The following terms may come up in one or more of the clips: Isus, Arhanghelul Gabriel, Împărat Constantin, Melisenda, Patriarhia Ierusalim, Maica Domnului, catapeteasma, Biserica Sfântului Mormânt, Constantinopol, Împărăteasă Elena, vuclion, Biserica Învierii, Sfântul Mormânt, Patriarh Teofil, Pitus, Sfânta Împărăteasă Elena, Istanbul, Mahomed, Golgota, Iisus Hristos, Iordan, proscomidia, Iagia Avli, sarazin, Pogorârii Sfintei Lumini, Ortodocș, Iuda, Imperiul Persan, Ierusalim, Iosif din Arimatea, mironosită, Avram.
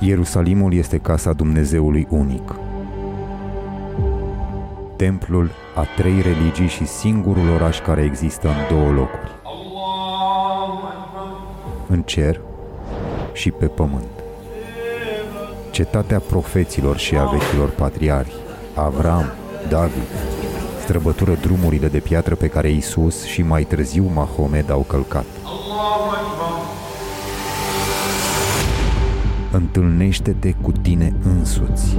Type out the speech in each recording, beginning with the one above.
Ierusalimul este casa Dumnezeului unic, templul a trei religii și singurul oraș care există în două locuri, în cer și pe pământ. Cetatea profeților și a vechilor patriarhi, Avram, David, străbătură drumurile de piatră pe care Isus și mai târziu Mahomed au călcat. Întâlnește-te cu tine însuți.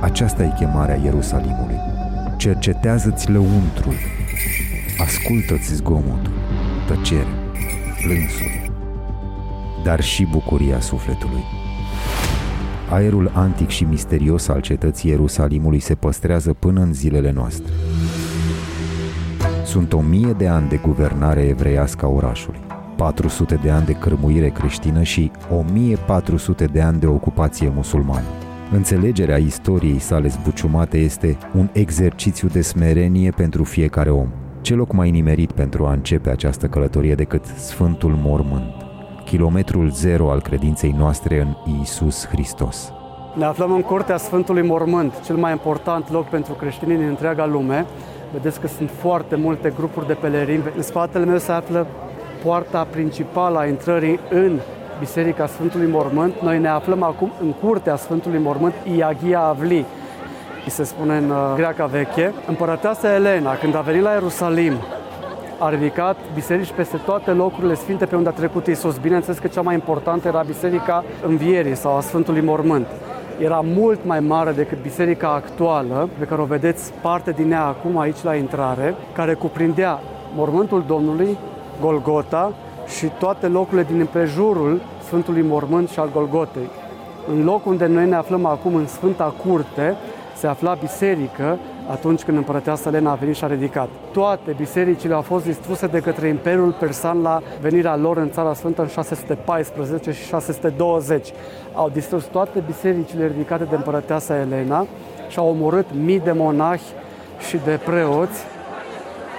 Aceasta e chemarea Ierusalimului. Cercetează-ți lăuntrul. Ascultă-ți zgomotul, tăcerea, plânsul, dar și bucuria sufletului. Aerul antic și misterios al cetății Ierusalimului se păstrează până în zilele noastre. Sunt 1000 de ani de guvernare evreiască a orașului, 400 de ani de cărmuire creștină și 1400 de ani de ocupație musulmană. Înțelegerea istoriei sale zbuciumate este un exercițiu de smerenie pentru fiecare om. Ce loc mai nimerit pentru a începe această călătorie decât Sfântul Mormânt, kilometrul zero al credinței noastre în Iisus Hristos. Ne aflăm în curtea Sfântului Mormânt, cel mai important loc pentru creștinii din întreaga lume. Vedeți că sunt foarte multe grupuri de pelerini. În spatele meu se află poarta principală a intrării în Biserica Sfântului Mormânt. Noi ne aflăm acum în curtea Sfântului Mormânt, Iagia Avli, se spune în greaca veche. Împărăteasa Elena, când a venit la Ierusalim, a ridicat biserici peste toate locurile sfinte pe unde a trecut Iisus. Bineînțeles că cea mai importantă era Biserica Învierii sau a Sfântului Mormânt. Era mult mai mare decât biserica actuală, pe care o vedeți parte din ea acum aici la intrare, care cuprindea mormântul Domnului, Golgota și toate locurile din împrejurul Sfântului Mormânt și al Golgotei. În locul unde noi ne aflăm acum, în Sfânta Curte, se afla biserică atunci când Împărăteasa Elena a venit și a ridicat. Toate bisericile au fost distruse de către Imperiul Persan la venirea lor în Țara Sfântă în 614 și 620. Au distrus toate bisericile ridicate de Împărăteasa Elena și au omorât mii de monahi și de preoți.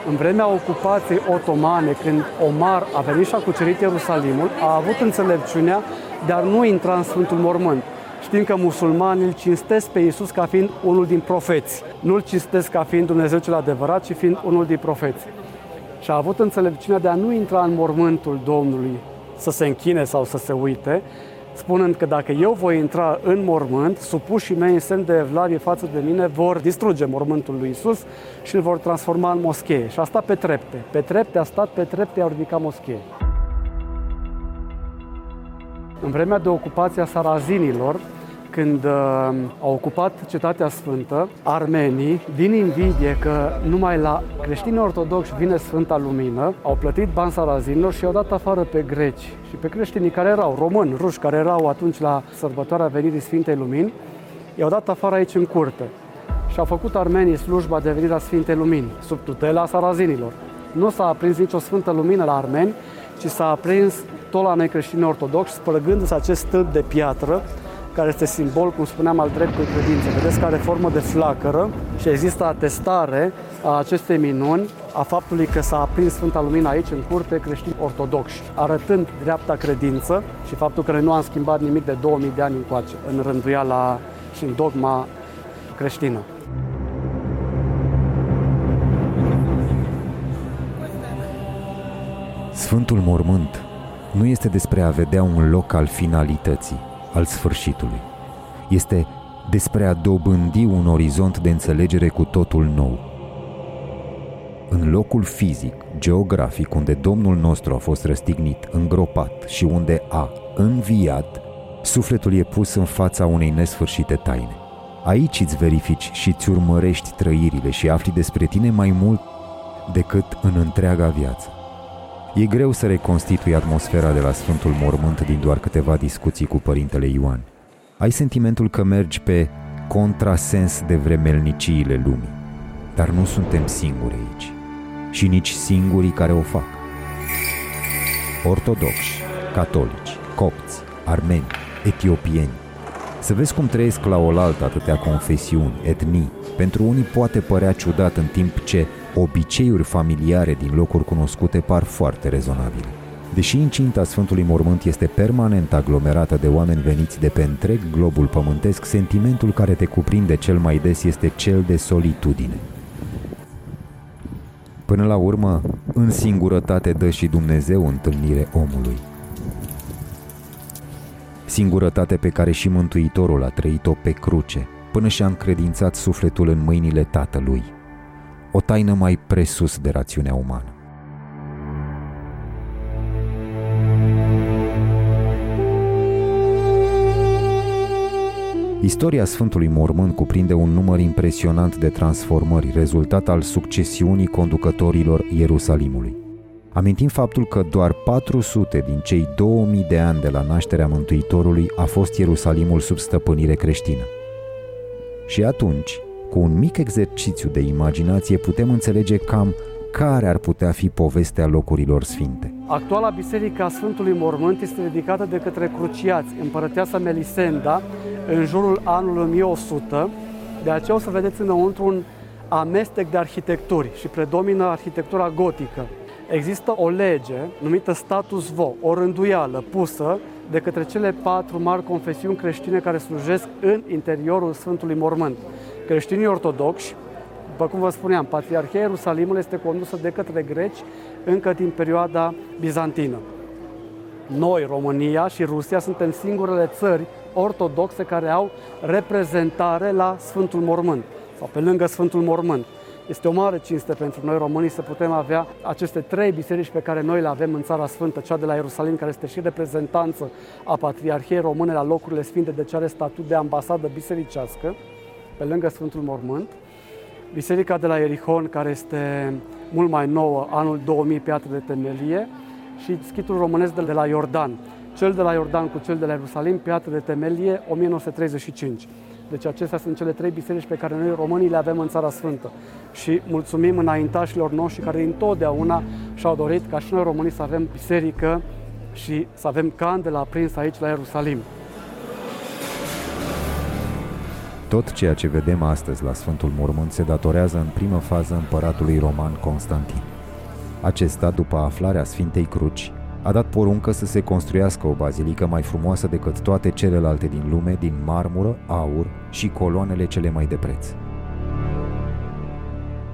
În vremea ocupației otomane, când Omar a venit și a cucerit Ierusalimul, a avut înțelepciunea de a nu intra în Sfântul Mormânt. Știm că musulmanii îl cinstesc pe Iisus ca fiind unul din profeți. Nu îl cinstesc ca fiind Dumnezeu cel adevărat, ci fiind unul din profeți. Și a avut înțelepciunea de a nu intra în mormântul Domnului, să se închine sau să se uite, spunând că dacă eu voi intra în mormânt, supușii mei în semn de evlavie față de mine vor distruge mormântul lui Iisus și îl vor transforma în moschee. Și a stat pe trepte. Pe trepte a ridicat moschee. În vremea de ocupație a sarazinilor, când au ocupat Cetatea Sfântă, armenii, din invidie că numai la creștini ortodocși vine Sfânta Lumină, au plătit bani sarazinilor și i-au dat afară pe greci și pe creștinii care erau români, ruși, care erau atunci la sărbătoarea venirii Sfintei Lumini, i-au dat afară aici în curte și au făcut armenii slujba de venirea Sfintei Lumini, sub tutela sarazinilor. Nu s-a aprins nicio Sfântă Lumină la armeni, ci s-a aprins tot la noi creștini ortodocși, spărgându-se acest stâlp de piatră, care este simbol, cum spuneam, al dreptului credințe. Vedeți că are formă de flacără și există atestare a acestei minuni, a faptului că s-a aprins Sfânta Lumină aici, în curte, creștini ortodocși, arătând dreapta credință și faptul că noi nu am schimbat nimic de 2000 de ani încoace, în rânduiala și în dogma creștină. Sfântul Mormânt nu este despre a vedea un loc al finalității, al sfârșitului. Este despre a dobândi un orizont de înțelegere cu totul nou. În locul fizic, geografic, unde Domnul nostru a fost răstignit, îngropat și unde a înviat, sufletul e pus în fața unei nesfârșite taine. Aici îți verifici și îți urmărești trăirile și afli despre tine mai mult decât în întreaga viață. E greu să reconstitui atmosfera de la Sfântul Mormânt din doar câteva discuții cu Părintele Ioan. Ai sentimentul că mergi pe contrasens de vremelniciile lumii. Dar nu suntem singuri aici. Și nici singurii care o fac. Ortodocși, catolici, copți, armeni, etiopieni. Să vezi cum trăiesc la oaltă atâtea confesiuni, etnii. Pentru unii poate părea ciudat, în timp ce obiceiuri familiare din locuri cunoscute par foarte rezonabile. Deși incinta Sfântului Mormânt este permanent aglomerată de oameni veniți de pe întreg globul pământesc, sentimentul care te cuprinde cel mai des este cel de solitudine. Până la urmă, în singurătate dă și Dumnezeu întâlnire omului. Singurătate pe care și Mântuitorul a trăit-o pe cruce, până și-a încredințat sufletul în mâinile Tatălui. O taină mai presus de rațiunea umană. Istoria Sfântului Mormânt cuprinde un număr impresionant de transformări, rezultat al succesiunii conducătorilor Ierusalimului. Amintim faptul că doar 400 din cei 2000 de ani de la nașterea Mântuitorului a fost Ierusalimul sub stăpânire creștină. Și atunci, cu un mic exercițiu de imaginație, putem înțelege cam care ar putea fi povestea locurilor sfinte. Actuala Biserica Sfântului Mormânt este dedicată de către cruciați, împărăteasa Melisenda, în jurul anului 1100. De aceea o să vedeți înăuntru un amestec de arhitecturi și predomină arhitectura gotică. Există o lege numită status quo, o rânduială pusă de către cele 4 mari confesiuni creștine care slujesc în interiorul Sfântului Mormânt. Creștinii ortodocși, după cum vă spuneam, Patriarhia Ierusalimului este condusă de către greci încă din perioada bizantină. Noi, România și Rusia, suntem singurele țări ortodoxe care au reprezentare la Sfântul Mormânt sau pe lângă Sfântul Mormânt. Este o mare cinste pentru noi românii să putem avea aceste 3 biserici pe care noi le avem în Țara Sfântă, cea de la Ierusalim, care este și reprezentanță a Patriarhiei Române la locurile sfinte, deci are statut de ambasadă bisericească, pe lângă Sfântul Mormânt. Biserica de la Erihon, care este mult mai nouă, anul 2000, piatră de temelie, și schitul românesc de la Iordan. Cel de la Iordan cu cel de la Ierusalim, piatră de temelie, 1935. Deci acestea sunt cele 3 biserici pe care noi românii le avem în Țara Sfântă. Și mulțumim înaintașilor noștri care întotdeauna și-au dorit ca și noi românii să avem biserică și să avem candela aprinsă aici la Ierusalim. Tot ceea ce vedem astăzi la Sfântul Mormânt se datorează în primă fază împăratului roman Constantin. Acesta, după aflarea Sfintei Cruci, a dat poruncă să se construiască o bazilică mai frumoasă decât toate celelalte din lume, din marmură, aur și coloanele cele mai de preț.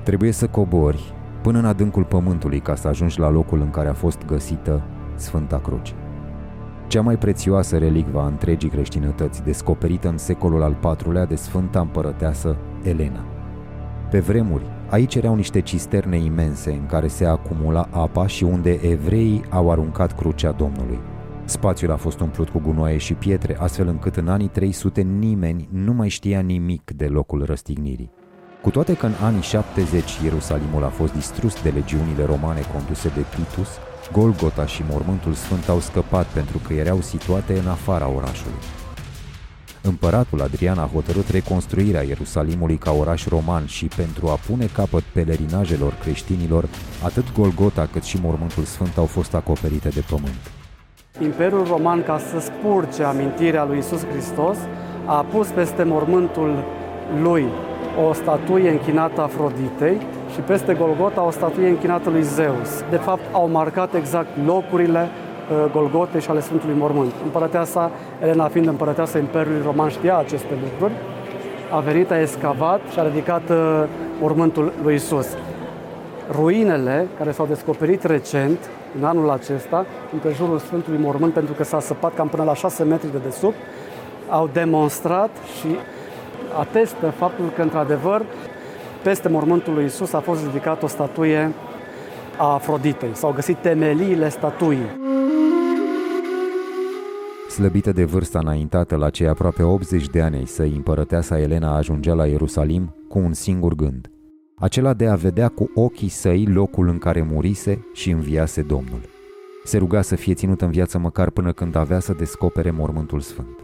Trebuie să cobori până în adâncul pământului ca să ajungi la locul în care a fost găsită Sfânta Cruce. Cea mai prețioasă relicvă a întregii creștinătăți, descoperită în secolul al IV-lea de Sfânta Împărăteasă Elena. Pe vremuri, aici erau niște cisterne imense în care se acumula apa și unde evreii au aruncat crucea Domnului. Spațiul a fost umplut cu gunoaie și pietre, astfel încât în anii 300 nimeni nu mai știa nimic de locul răstignirii. Cu toate că în anii 70 Ierusalimul a fost distrus de legiunile romane conduse de Pitus, Golgota și Mormântul Sfânt au scăpat pentru că erau situate în afara orașului. Împăratul Adrian a hotărât reconstruirea Ierusalimului ca oraș roman și, pentru a pune capăt pelerinajelor creștinilor, atât Golgota cât și Mormântul Sfânt au fost acoperite de pământ. Imperiul Roman, ca să spurge amintirea lui Iisus Hristos, a pus peste mormântul lui o statuie închinată Afroditei și peste Golgota o statuie închinată lui Zeus. De fapt, au marcat exact locurile Golgotei și ale Sfântului Mormânt. Împărăteasa Elena, fiind împărăteasa Imperiului Roman, știa aceste lucruri. A venit, a excavat și a ridicat mormântul lui Isus. Ruinele care s-au descoperit recent, în anul acesta, împrejurul Sfântului Mormânt, pentru că s-a săpat cam până la 6 metri de desubt, au demonstrat și atestă faptul că, într-adevăr, peste mormântul lui Isus a fost ridicată o statuie a Afroditei. S-au găsit temeliile statuii. Slăbită de vârsta înaintată, la cei aproape 80 de ani săi, împărăteasa Elena ajungea la Ierusalim cu un singur gând, acela de a vedea cu ochii săi locul în care murise și înviase Domnul. Se ruga să fie ținut în viață măcar până când avea să descopere mormântul sfânt.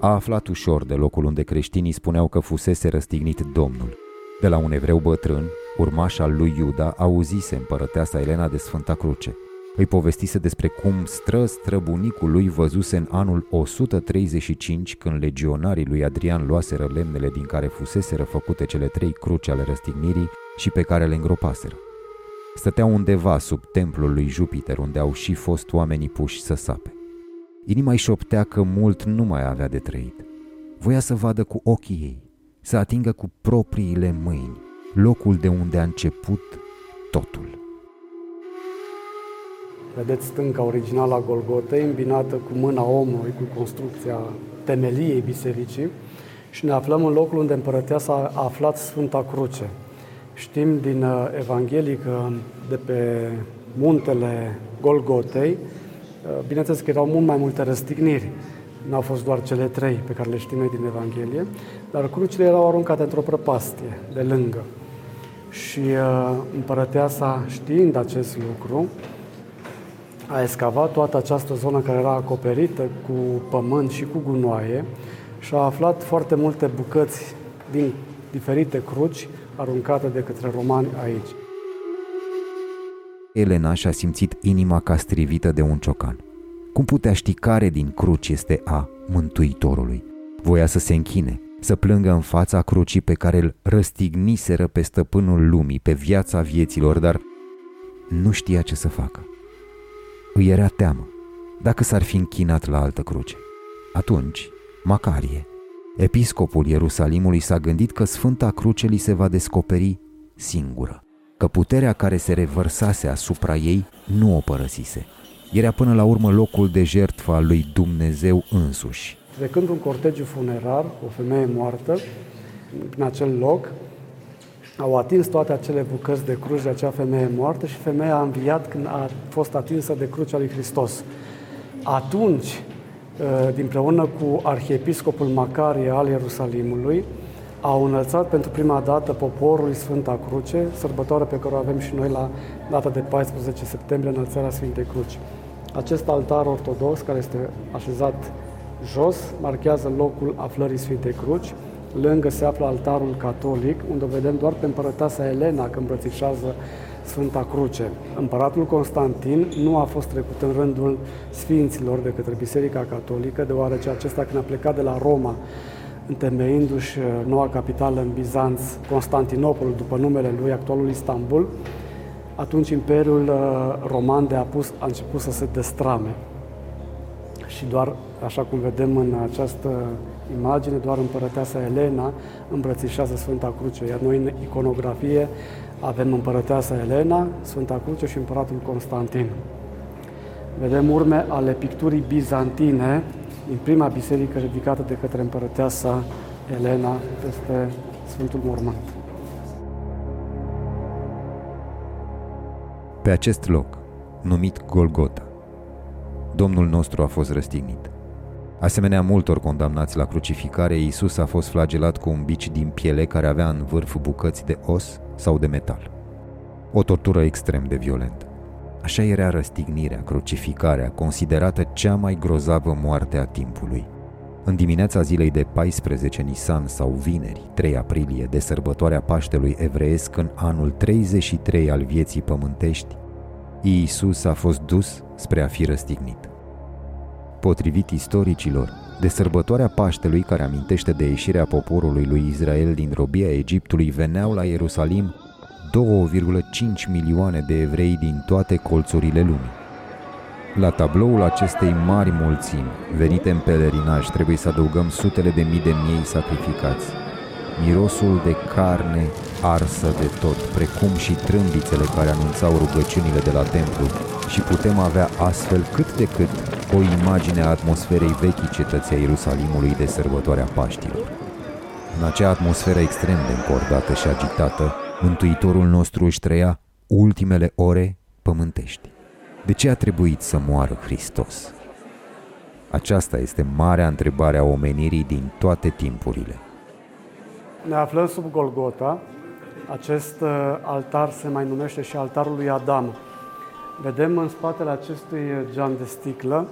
A aflat ușor de locul unde creștinii spuneau că fusese răstignit Domnul. De la un evreu bătrân, urmaș al lui Iuda, auzise împărăteasa Elena de Sfânta Cruce. Îi povestise despre cum străbunicul lui văzuse în anul 135, când legionarii lui Adrian luaseră lemnele din care fuseseră făcute cele 3 cruci ale răstignirii, și pe care le îngropaseră. Stăteau undeva sub templul lui Jupiter, unde au și fost oamenii puși să sape. Inima îi șoptea că mult nu mai avea de trăit. Voia să vadă cu ochii ei, să atingă cu propriile mâini locul de unde a început totul. Vedeți stânca originală a Golgotei, îmbinată cu mâna omului, cu construcția temeliei bisericii, și ne aflăm în locul unde Împărăteasa a aflat Sfânta Cruce. Știm din Evanghelie că de pe muntele Golgotei, bineînțeles că erau mult mai multe răstigniri, n-au fost doar cele trei pe care le știm noi din Evanghelie, dar crucile erau aruncate într-o prăpastie de lângă. Și Împărăteasa, știind acest lucru, a excavat toată această zonă care era acoperită cu pământ și cu gunoaie și a aflat foarte multe bucăți din diferite cruci aruncate de către romani aici. Elena și-a simțit inima ca strivită de un ciocan. Cum putea ști care din cruci este a Mântuitorului? Voia să se închine, să plângă în fața crucii pe care îl răstigniseră pe stăpânul lumii, pe viața vieților, dar nu știa ce să facă. Îi era teamă, dacă s-ar fi închinat la altă cruce. Atunci, Macarie, episcopul Ierusalimului, s-a gândit că Sfânta Cruce li se va descoperi singură, că puterea care se revărsase asupra ei nu o părăsise. Era până la urmă locul de jertfă al lui Dumnezeu însuși. Trecând un cortegiu funerar, o femeie moartă, în acel loc, au atins toate acele bucăți de cruci de acea femeie moartă și femeia a înviat când a fost atinsă de crucea lui Hristos. Atunci, împreună cu arhiepiscopul Macarie al Ierusalimului, au înălțat pentru prima dată poporului Sfânta Cruce, sărbătoare pe care o avem și noi la data de 14 septembrie, înălțarea Sfintei Cruci. Acest altar ortodox, care este așezat jos, marchează locul aflării Sfintei Cruci. Lângă se află altarul catolic, unde vedem doar pe Împărăteasa Elena că îmbrățișează Sfânta Cruce. Împăratul Constantin nu a fost trecut în rândul sfinților de către Biserica Catolică, deoarece acesta, când a plecat de la Roma, întemeindu-și noua capitală în Bizanț, Constantinopolul, după numele lui, actualul Istanbul, atunci Imperiul Roman a început să se destrame. Și doar, așa cum vedem în această imagine, doar Împărăteasa Elena îmbrățișează Sfânta Cruce, iar noi în iconografie avem Împărăteasa Elena, Sfânta Cruce și Împăratul Constantin. Vedem urme ale picturii bizantine din prima biserică ridicată de către Împărăteasa Elena peste Sfântul Mormânt. Pe acest loc, numit Golgota, Domnul nostru a fost răstignit. Asemenea multor condamnați la crucificare, Iisus a fost flagelat cu un bici din piele care avea în vârf bucăți de os sau de metal. O tortură extrem de violentă. Așa era răstignirea, crucificarea, considerată cea mai grozavă moarte a timpului. În dimineața zilei de 14 Nisan sau vineri, 3 aprilie, de sărbătoarea Paștelui evreiesc, în anul 33 al vieții pământești, Iisus a fost dus spre a fi răstignit. Potrivit istoricilor, de sărbătoarea Paștelui, care amintește de ieșirea poporului lui Israel din robia Egiptului, veneau la Ierusalim 2,5 milioane de evrei din toate colțurile lumii. La tabloul acestei mari mulțimi, venite în pelerinaj, trebuie să adăugăm sutele de mii de miei sacrificați. Mirosul de carne arsă de tot, precum și trâmbițele care anunțau rugăciunile de la templu, și putem avea astfel cât de cât o imagine a atmosferei vechii cetății a Ierusalimului de sărbătoarea Paștilor. În acea atmosferă extrem de încordată și agitată, Mântuitorul nostru își trăia ultimele ore pământești. De ce a trebuit să moară Hristos? Aceasta este marea întrebare a omenirii din toate timpurile. Ne aflăm sub Golgota. Acest altar se mai numește și altarul lui Adam. Vedem în spatele acestui geam de sticlă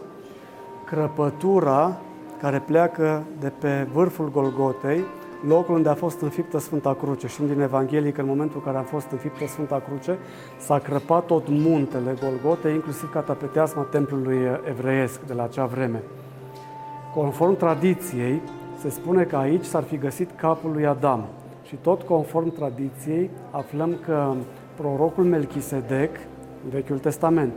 crăpătura care pleacă de pe vârful Golgotei, locul unde a fost înfiptă Sfânta Cruce. Știm din Evanghelie că în momentul în care a fost înfiptă Sfânta Cruce s-a crăpat tot muntele Golgotei, inclusiv catapeteasma templului evreiesc de la acea vreme. Conform tradiției, se spune că aici s-ar fi găsit capul lui Adam. Și tot conform tradiției aflăm că prorocul Melchisedec, în Vechiul Testament,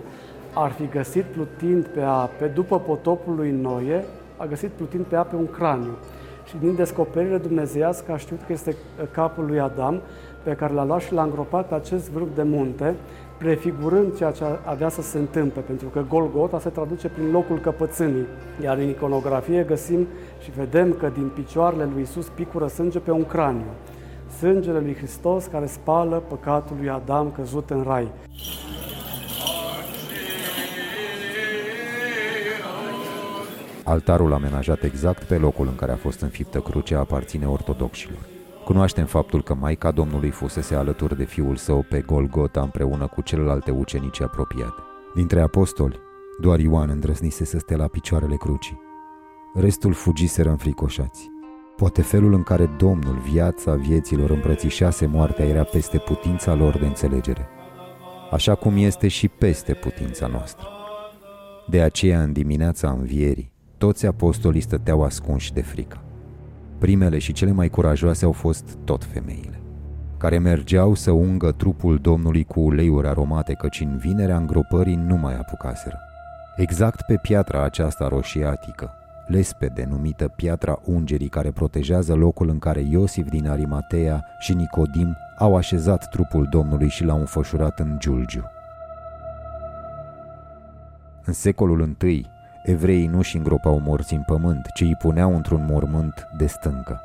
ar fi găsit plutind pe ape, după potopul lui Noe, a găsit plutind pe ape un craniu. Și din descoperire dumnezeiască a știut că este capul lui Adam, pe care l-a luat și l-a îngropat pe acest vârf de munte, prefigurând ceea ce avea să se întâmple, pentru că Golgota se traduce prin locul căpățânii. Iar în iconografie găsim și vedem că din picioarele lui Isus picură sânge pe un craniu. Sângele lui Hristos care spală păcatul lui Adam căzut în rai. Altarul amenajat exact pe locul în care a fost înfiptă crucea aparține ortodocșilor. Cunoaștem faptul că Maica Domnului fusese alături de fiul său pe Golgota împreună cu celelalte ucenici apropiate. Dintre apostoli, doar Ioan îndrăznise să stea la picioarele crucii. Restul fugiseră înfricoșați. Poate felul în care Domnul, viața vieților, îmbrățișase moartea era peste putința lor de înțelegere, așa cum este și peste putința noastră. De aceea, în dimineața învierii, toți apostolii stăteau ascunși de frică. Primele și cele mai curajoase au fost tot femeile, care mergeau să ungă trupul Domnului cu uleiuri aromate, căci în vinerea îngropării nu mai apucaseră. Exact pe piatra aceasta roșiatică, lespede numită piatra ungerii, care protejează locul în care Iosif din Arimatea și Nicodim au așezat trupul Domnului și l-au înfășurat în giulgiu. În secolul I, evreii nu își îngropau morți în pământ, ci îi puneau într-un mormânt de stâncă.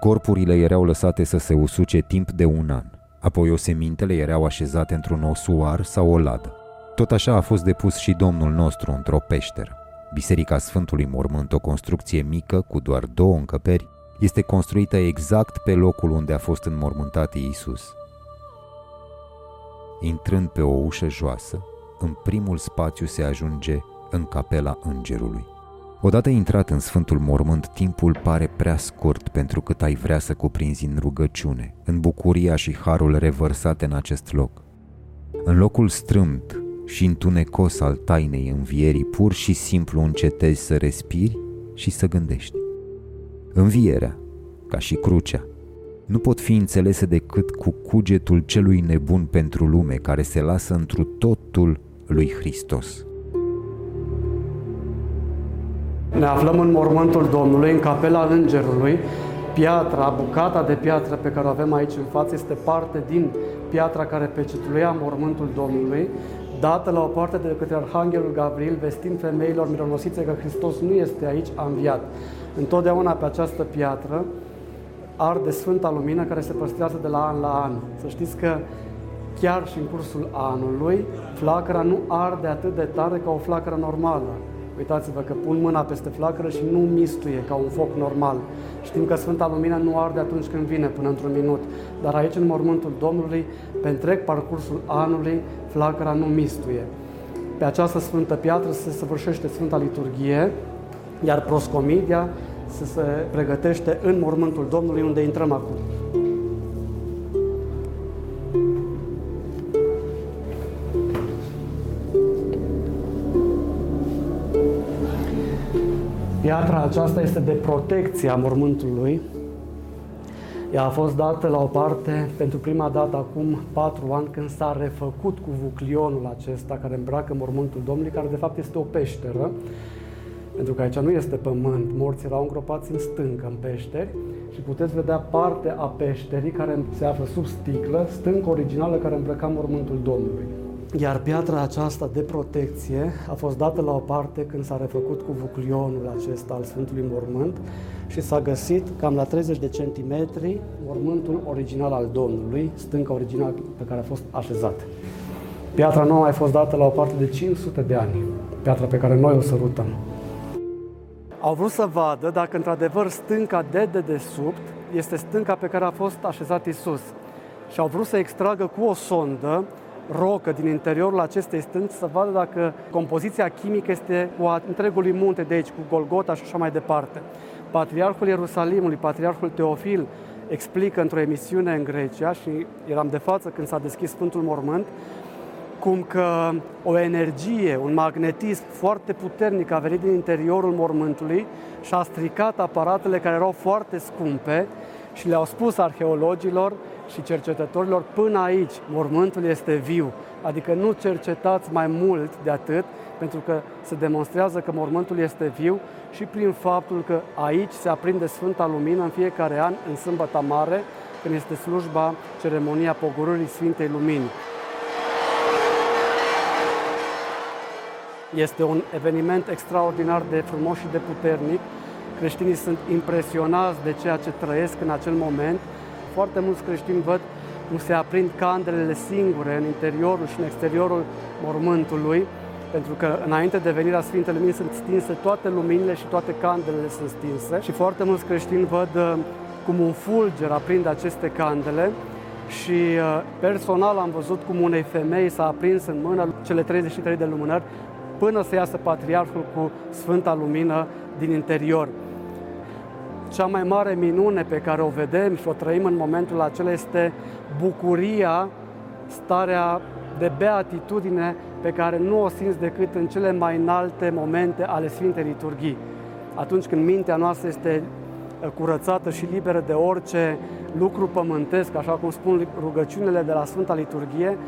Corpurile erau lăsate să se usuce timp de un an, apoi osemintele erau așezate într-un osuar sau o ladă. Tot așa a fost depus și Domnul nostru într-o peșteră. Biserica Sfântului Mormânt, o construcție mică cu doar 2 încăperi, este construită exact pe locul unde a fost înmormântat Iisus. Intrând pe o ușă joasă, în primul spațiu se ajunge în capela Îngerului. Odată intrat în Sfântul Mormânt, timpul pare prea scurt pentru cât ai vrea să cuprinzi în rugăciune, în bucuria și harul revărsate în acest loc. În locul strâmt și întunecos al tainei învierii, pur și simplu încetezi să respiri și să gândești. Învierea, ca și crucea, nu pot fi înțelese decât cu cugetul celui nebun pentru lume, care se lasă întru totul lui Hristos. Ne aflăm în mormântul Domnului, în capela Îngerului. Piatra, bucata de piatră pe care o avem aici în față, este parte din piatra care pecetluia mormântul Domnului, dată la o parte de către Arhanghelul Gabriel, vestind femeilor mironosițe că Hristos nu este aici, a înviat. Întotdeauna pe această piatră arde Sfânta Lumină, care se păstrează de la an la an. Să știți că chiar și în cursul anului, flacăra nu arde atât de tare ca o flacără normală. Uitați-vă că pun mâna peste flacără și nu mistuie ca un foc normal. Știm că Sfânta Lumină nu arde atunci când vine, până într-un minut. Dar aici, în mormântul Domnului, pe întreg parcursul anului, flacăra nu mistuie. Pe această sfântă piatră se săvârșește Sfânta Liturghie, iar proscomidia se pregătește în mormântul Domnului, unde intrăm acum. Piatra aceasta este de protecție a mormântului. Ea a fost dată la o parte pentru prima dată acum 4 ani, când s-a refăcut cu vuclionul acesta care îmbracă mormântul Domnului, care de fapt este o peșteră, pentru că aici nu este pământ. Morții erau îngropați în stâncă, în peșteri, și puteți vedea partea a peșterii care se află sub sticlă, stâncă originală care îmbrăca mormântul Domnului. Iar piatra aceasta de protecție a fost dată la o parte când s-a refăcut cu vuclionul acesta al Sfântului Mormânt și s-a găsit cam la 30 de centimetri mormântul original al Domnului, stânca originală pe care a fost așezat. Piatra nouă a mai fost dată la o parte de 500 de ani, piatra pe care noi o sărutăm. Au vrut să vadă dacă într-adevăr stânca de dedesubt este stânca pe care a fost așezat Isus și au vrut să extragă cu o sondă rocă din interiorul acestei stânci, să vadă dacă compoziția chimică este cu întregului munte de aici, cu Golgota și așa mai departe. Patriarhul Ierusalimului, Patriarhul Teofil, explică într-o emisiune în Grecia, și eram de față când s-a deschis Sfântul Mormânt, cum că o energie, un magnetism foarte puternic a venit din interiorul mormântului și a stricat aparatele care erau foarte scumpe și le-au spus arheologilor și cercetătorilor: până aici, mormântul este viu, adică nu cercetați mai mult de atât, pentru că se demonstrează că mormântul este viu și prin faptul că aici se aprinde Sfânta Lumină în fiecare an, în Sâmbăta Mare, când este slujba, ceremonia pogorârii Sfintei Lumini. Este un eveniment extraordinar de frumos și de puternic. Creștinii sunt impresionați de ceea ce trăiesc în acel moment. Foarte mulți creștini văd cum se aprind candelele singure în interiorul și în exteriorul mormântului, pentru că înainte de venirea Sfintei Lumini sunt stinse toate luminile și toate candelele sunt stinse. Și foarte mulți creștini văd cum un fulger aprinde aceste candele și personal am văzut cum unei femei s-a aprins în mână cele 33 de lumânări până să iasă Patriarhul cu Sfânta Lumină din interior. Cea mai mare minune pe care o vedem și o trăim în momentul acela este bucuria, starea de beatitudine pe care nu o simți decât în cele mai înalte momente ale Sfintei Liturghii. Atunci când mintea noastră este curățată și liberă de orice lucru pământesc, așa cum spun rugăciunile de la Sfânta Liturghie,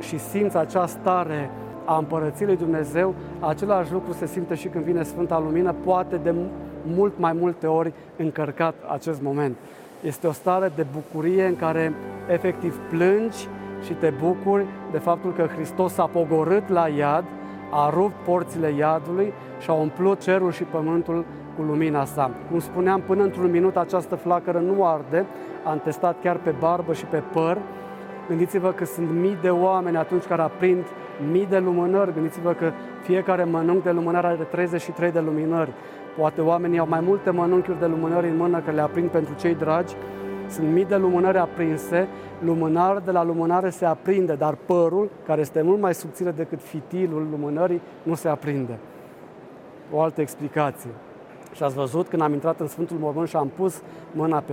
și simți această stare a Împărăției lui Dumnezeu, același lucru se simte și când vine Sfânta Lumină, poate de mult mai multe ori încărcat acest moment. Este o stare de bucurie în care efectiv plângi și te bucuri de faptul că Hristos s-a pogorât la iad, a rupt porțile iadului și a umplut cerul și pământul cu lumina sa. Cum spuneam, până într-un minut această flacără nu arde, am testat chiar pe barbă și pe păr. Gândiți-vă că sunt mii de oameni atunci care aprind mii de lumânări, gândiți-vă că fiecare mănunchi de lumânări are 33 de lumânări. Poate oamenii au mai multe mănunchiuri de lumânări în mână că le aprind pentru cei dragi. Sunt mii de lumânări aprinse, lumânare de la lumânare se aprinde, dar părul, care este mult mai subțire decât fitilul lumânării, nu se aprinde. O altă explicație. Și ați văzut când am intrat în Sfântul Mormânt și am pus mâna pe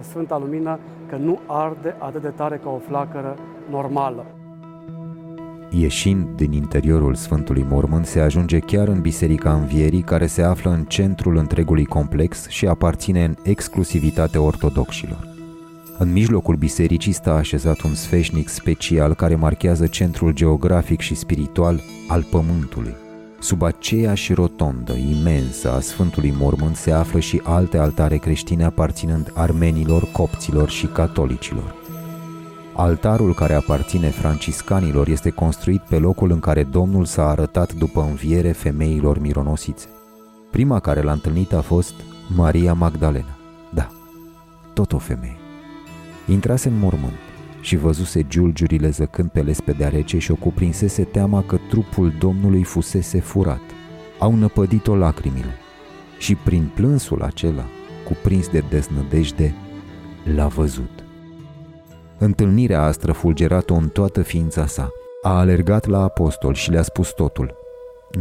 Sfânta Lumină că nu arde atât de tare ca o flacără normală. Ieșind din interiorul Sfântului Mormânt, se ajunge chiar în Biserica Învierii, care se află în centrul întregului complex și aparține în exclusivitate ortodoxilor. În mijlocul bisericii stă așezat un sfeșnic special care marchează centrul geografic și spiritual al Pământului. Sub aceeași rotondă imensă a Sfântului Mormânt se află și alte altare creștine aparținând armenilor, copților și catolicilor. Altarul care aparține franciscanilor este construit pe locul în care Domnul s-a arătat după înviere femeilor mironosițe. Prima care l-a întâlnit a fost Maria Magdalena. Da, tot o femeie. Intrase în mormânt și văzuse giulgiurile zăcând pe lespedea rece și o cuprinsese teama că trupul Domnului fusese furat. Au năpădit-o lacrimile și prin plânsul acela, cuprins de deznădejde, l-a văzut. Întâlnirea a străfulgerat-o în toată ființa sa. A alergat la apostol și le-a spus totul.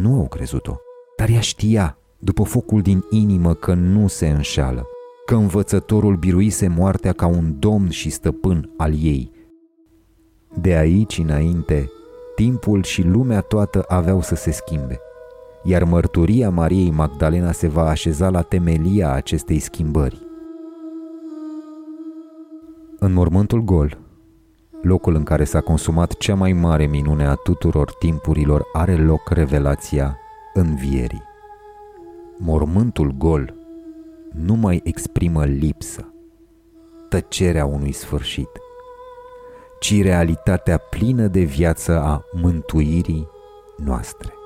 Nu au crezut-o, dar ea știa, după focul din inimă, că nu se înșeală, că învățătorul biruise moartea ca un domn și stăpân al ei. De aici înainte, timpul și lumea toată aveau să se schimbe, iar mărturia Mariei Magdalena se va așeza la temelia acestei schimbări. În mormântul gol, locul în care s-a consumat cea mai mare minune a tuturor timpurilor, are loc revelația învierii. Mormântul gol nu mai exprimă lipsă, tăcerea unui sfârșit, ci realitatea plină de viață a mântuirii noastre.